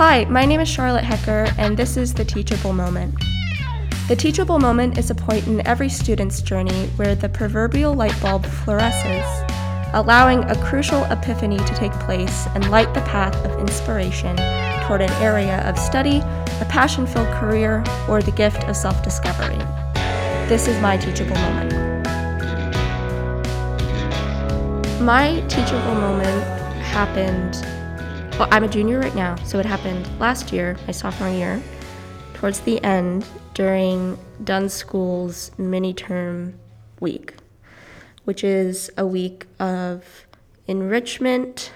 Hi, my name is Charlotte Hecker, and this is The Teachable Moment. The teachable moment is a point in every student's journey where the proverbial light bulb fluoresces, allowing a crucial epiphany to take place and light the path of inspiration toward an area of study, a passion-filled career, or the gift of self-discovery. This is my teachable moment. My teachable moment happened, well, I'm a junior right now, so it happened last year, my sophomore year, towards the end during Dunn School's mini-term week, which is a week of enrichment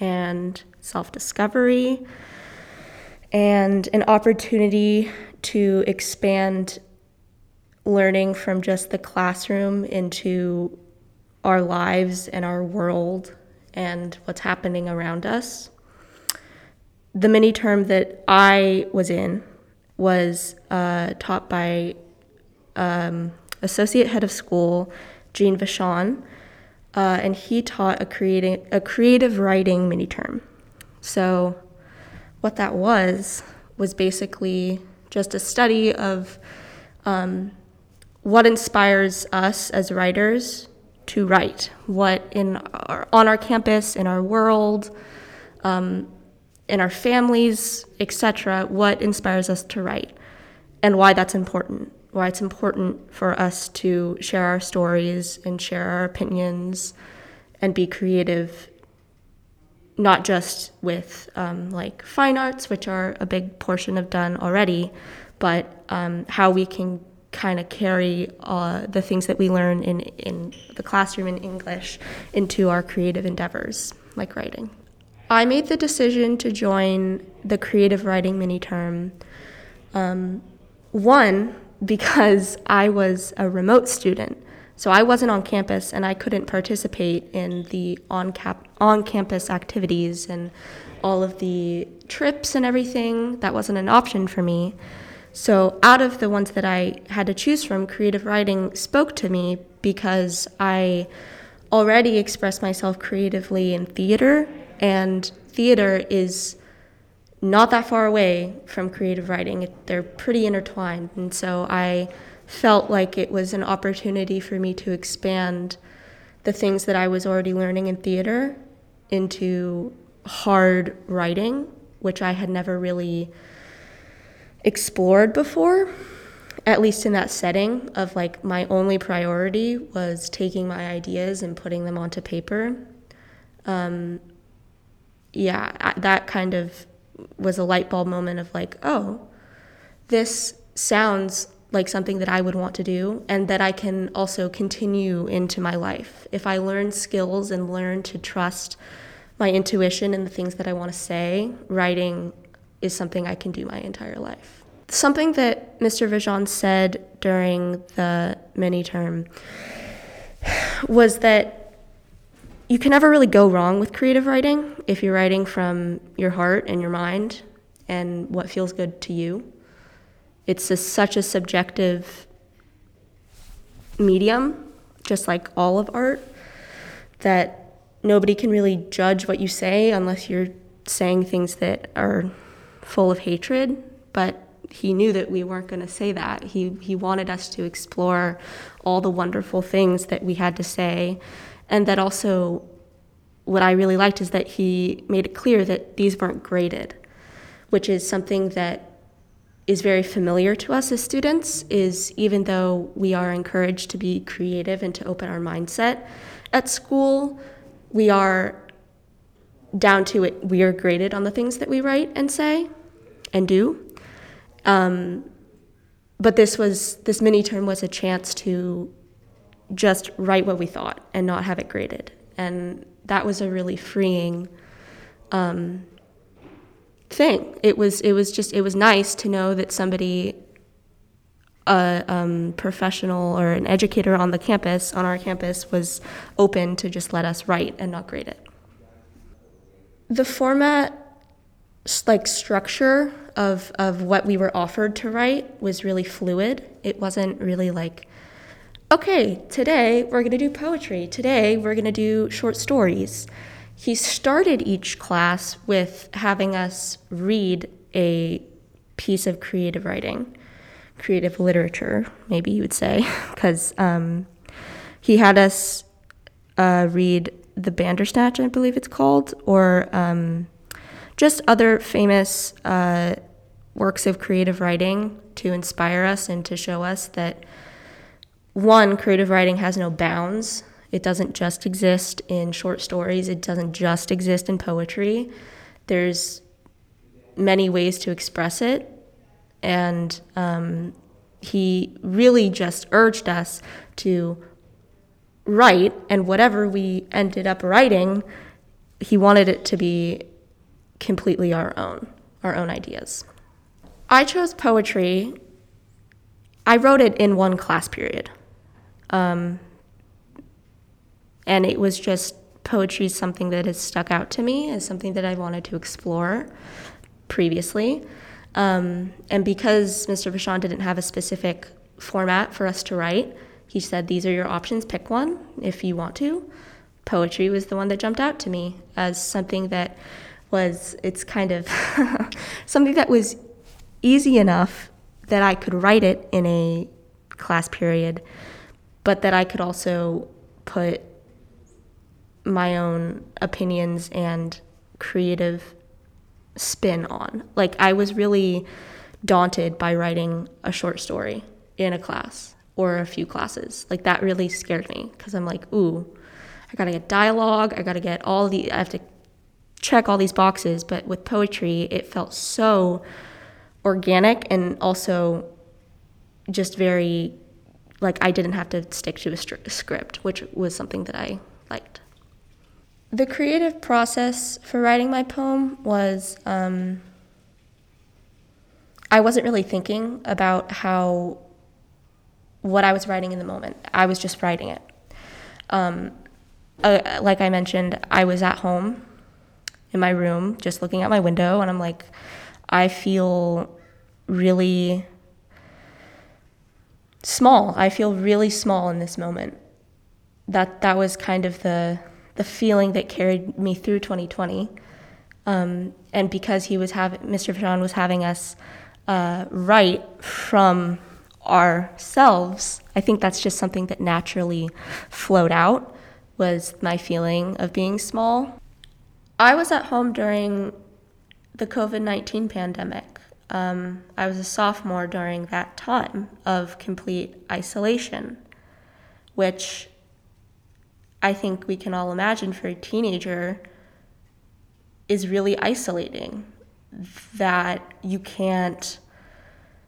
and self-discovery and an opportunity to expand learning from just the classroom into our lives and our world and what's happening around us. The mini term that I was in was taught by Associate Head of School Gene Vachon, and he taught a creative writing mini term. So what that was basically just a study of what inspires us as writers to write, what on our campus, in our world, in our families, etc., what inspires us to write and why that's important. Why it's important for us to share our stories and share our opinions and be creative, not just with fine arts, which are a big portion of Dunn already, but how we can kind of carry the things that we learn in the classroom in English into our creative endeavors, like writing. I made the decision to join the creative writing mini-term, one, because I was a remote student, so I wasn't on campus and I couldn't participate in the on-campus activities and all of the trips and everything. That wasn't an option for me. So out of the ones that I had to choose from, creative writing spoke to me because I already expressed myself creatively in theater, and theater is not that far away from creative writing. They're pretty intertwined, and so I felt like it was an opportunity for me to expand the things that I was already learning in theater into hard writing, which I had never really explored before, at least in that setting of like my only priority was taking my ideas and putting them onto paper. That kind of was a light bulb moment of like, oh, this sounds like something that I would want to do and that I can also continue into my life. If I learn skills and learn to trust my intuition and the things that I want to say, writing is something I can do my entire life. Something that Mr. Vachon said during the mini-term was that you can never really go wrong with creative writing if you're writing from your heart and your mind and what feels good to you. It's such a subjective medium, just like all of art, that nobody can really judge what you say unless you're saying things that are full of hatred. But he knew that we weren't going to say that. He wanted us to explore all the wonderful things that we had to say. And that also, what I really liked is that he made it clear that these weren't graded, which is something that is very familiar to us as students, is even though we are encouraged to be creative and to open our mindset at school, we are down to it. We are graded on the things that we write and say and do. But this mini-term was a chance to just write what we thought and not have it graded. And that was a really freeing thing. It was nice to know that somebody, a professional or an educator on our campus, was open to just let us write and not grade it. The format, like structure of what we were offered to write was really fluid. It wasn't really like, okay, today we're going to do poetry. Today we're going to do short stories. he started each class with having us read a piece of creative writing, creative literature, maybe you would say, because he had us read The Bandersnatch, I believe it's called, or just other famous works of creative writing to inspire us and to show us that, one, creative writing has no bounds. It doesn't just exist in short stories. It doesn't just exist in poetry. There's many ways to express it. And he really just urged us to write, and whatever we ended up writing, he wanted it to be completely our own ideas. I chose poetry. I wrote it in one class period. And it was just, poetry is something that has stuck out to me, as something that I wanted to explore previously. And because Mr. Vachon didn't have a specific format for us to write, he said, these are your options, pick one if you want to. Poetry was the one that jumped out to me as something that was, it's kind of something that was easy enough that I could write it in a class period, but that I could also put my own opinions and creative spin on. Like, I was really daunted by writing a short story in a class or a few classes. Like, that really scared me, because I'm like, ooh, I gotta get dialogue, I gotta get I have to check all these boxes. But with poetry, it felt so organic, and also just very, like, I didn't have to stick to a script, which was something that I liked. The creative process for writing my poem was, I wasn't really thinking about what I was writing in the moment. I was just writing it. Like I mentioned, I was at home in my room, just looking out my window, and I'm like, I feel really small. I feel really small in this moment. That was kind of the feeling that carried me through 2020. And because Mr. Vachon was having us write from ourselves, I think that's just something that naturally flowed out, was my feeling of being small. I was at home during the COVID-19 pandemic. I was a sophomore during that time of complete isolation, which I think we can all imagine for a teenager is really isolating, that you can't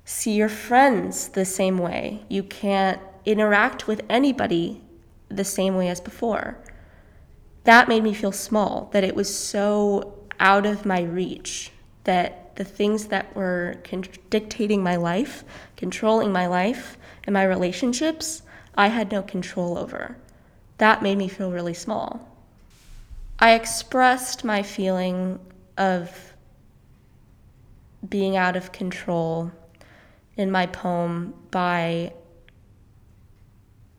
see your friends the same way. You can't interact with anybody the same way as before. That made me feel small, that it was so out of my reach, that the things that were dictating my life, controlling my life and my relationships, I had no control over. That made me feel really small. I expressed my feeling of being out of control in my poem by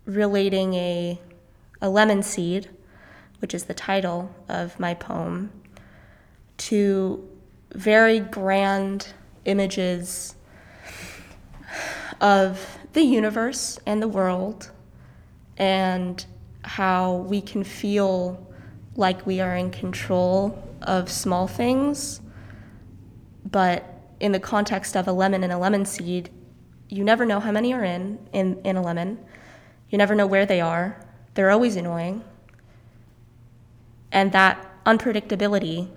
relating a lemon seed, which is the title of my poem, to very grand images of the universe and the world, and how we can feel like we are in control of small things, but in the context of a lemon and a lemon seed, you never know how many are in a lemon. You never know where they are. They're always annoying. And that unpredictability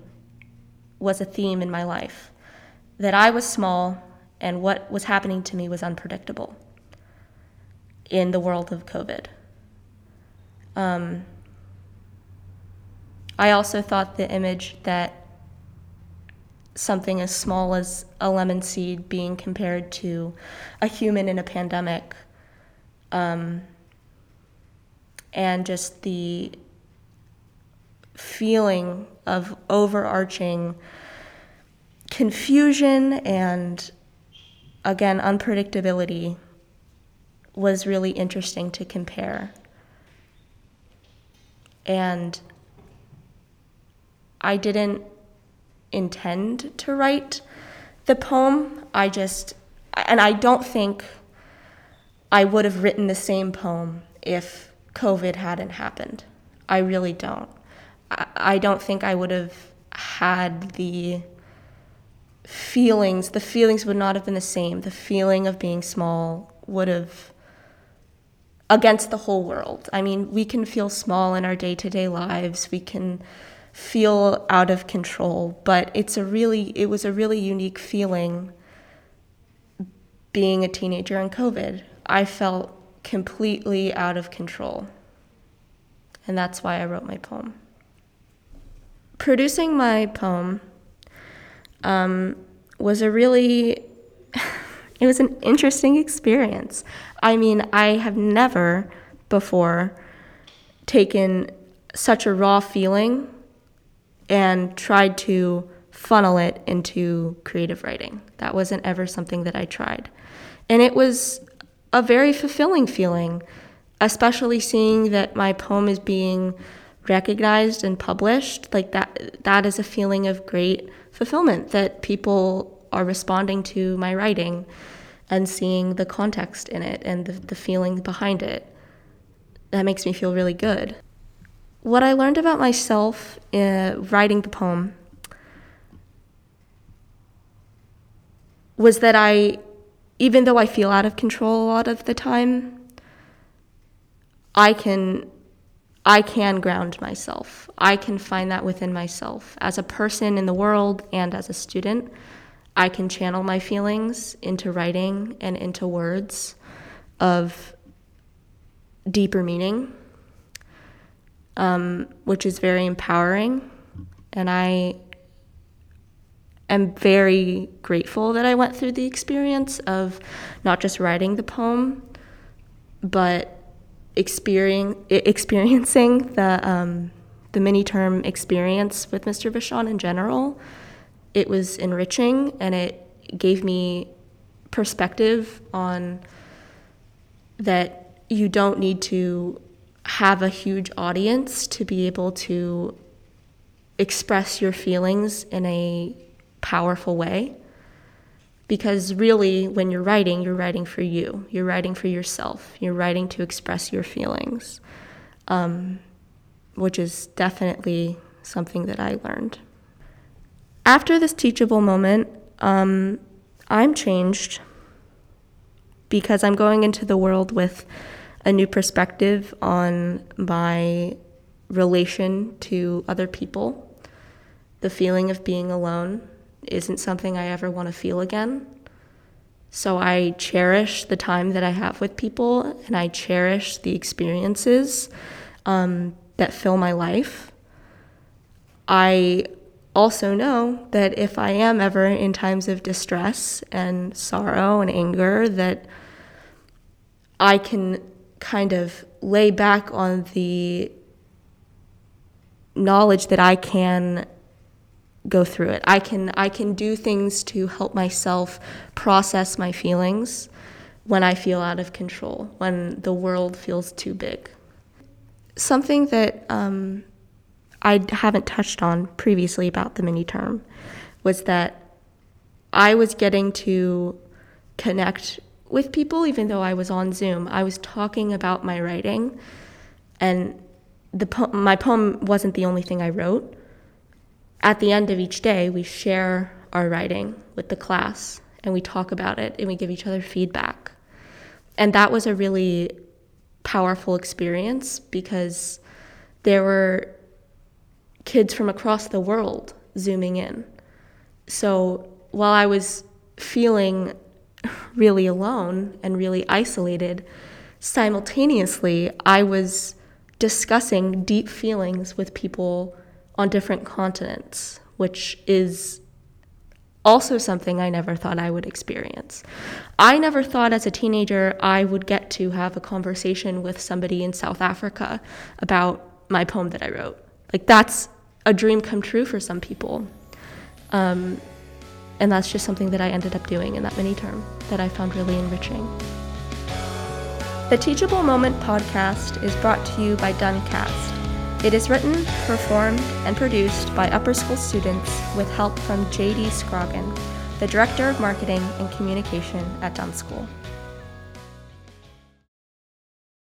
was a theme in my life, that I was small and what was happening to me was unpredictable in the world of COVID. I also thought the image that something as small as a lemon seed being compared to a human in a pandemic, and just the feeling of overarching confusion and, again, unpredictability was really interesting to compare. And I didn't intend to write the poem. And I don't think I would have written the same poem if COVID hadn't happened. I really don't. I don't think I would have had the feelings. The feelings would not have been the same. The feeling of being small would have, against the whole world. I mean, we can feel small in our day-to-day lives. We can feel out of control, but it was a really unique feeling being a teenager in COVID. I felt completely out of control, and that's why I wrote my poem. Producing my poem was a really, it was an interesting experience. I mean, I have never before taken such a raw feeling and tried to funnel it into creative writing. That wasn't ever something that I tried. And it was a very fulfilling feeling, especially seeing that my poem is being recognized and published. Like that is a feeling of great fulfillment, that people are responding to my writing and seeing the context in it and the feeling behind it. That makes me feel really good. What I learned about myself writing the poem was that even though I feel out of control a lot of the time, I can ground myself. I can find that within myself. As a person in the world and as a student, I can channel my feelings into writing and into words of deeper meaning, which is very empowering. And I am very grateful that I went through the experience of not just writing the poem, but experiencing the mini-term experience with Mr. Vachon in general. It was enriching, and it gave me perspective on that you don't need to have a huge audience to be able to express your feelings in a powerful way. Because really, when you're writing for you. You're writing for yourself. You're writing to express your feelings, which is definitely something that I learned. After this teachable moment, I'm changed because I'm going into the world with a new perspective on my relation to other people. The feeling of being alone isn't something I ever want to feel again. So I cherish the time that I have with people, and I cherish the experiences that fill my life. I also know that if I am ever in times of distress and sorrow and anger, that I can kind of lay back on the knowledge that I can go through it. I can do things to help myself process my feelings when I feel out of control, when the world feels too big. Something that I haven't touched on previously about the mini-term was that I was getting to connect with people. Even though I was on Zoom, I was talking about my writing, and my poem wasn't the only thing I wrote. At the end of each day, we share our writing with the class, and we talk about it, and we give each other feedback. And that was a really powerful experience, because there were kids from across the world Zooming in. So while I was feeling really alone and really isolated, simultaneously, I was discussing deep feelings with people on different continents, which is also something I never thought I would experience. I never thought as a teenager I would get to have a conversation with somebody in South Africa about my poem that I wrote. Like, that's a dream come true for some people. And that's just something that I ended up doing in that mini-term that I found really enriching. The Teachable Moment podcast is brought to you by Duncast. It is written, performed, and produced by upper school students with help from J.D. Scroggin, the Director of Marketing and Communication at Dunn School.